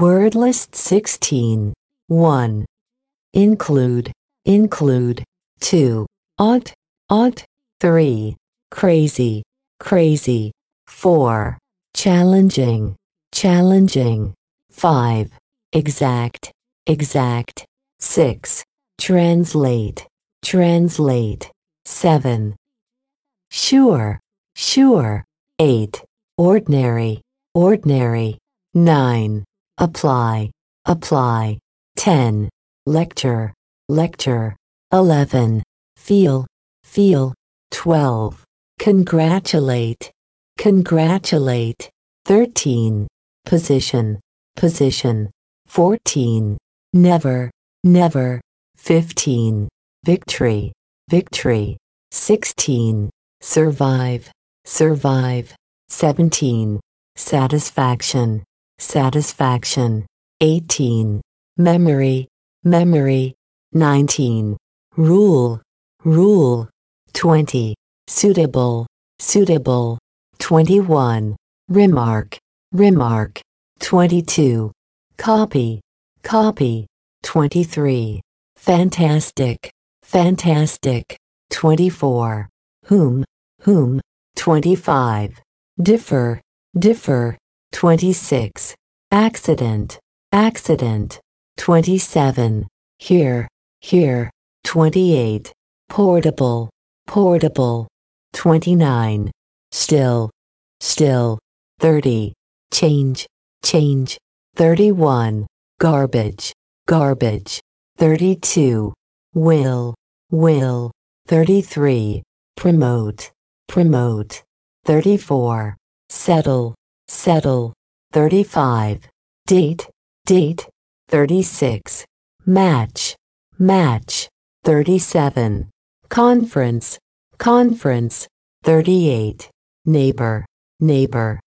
Word list 16. 1. Include, include. 2. Aunt, aunt. 3. Crazy, crazy. 4. Challenging, challenging. 5. Exact, exact. 6. Translate, translate. 7. Sure, sure. 8. Ordinary, ordinary. 9. Apply, apply. 10. Lecture, lecture. 11. Feel, feel. 12. Congratulate, congratulate. 13. Position, position. 14. Never, never. 15. Victory, victory. 16. Survive, survive. 17. Satisfaction, satisfaction. 18. Memory, memory. 19. Rule, rule. 20. Suitable, suitable. 21. Remark, remark. 22. Copy, copy. 23. Fantastic, fantastic. 24. Whom, whom. 25. Differ, differ. 26. Accident, accident. 27. Here, here. 28. Portable, portable. 29. Still, still. 30. Change, change. 31. Garbage, garbage. 32. Will, will. 33. Promote, promote. 34. Settle, settle. 35. Date, date. 36. Match, match. 37. Conference, conference. 38. Neighbor, neighbor.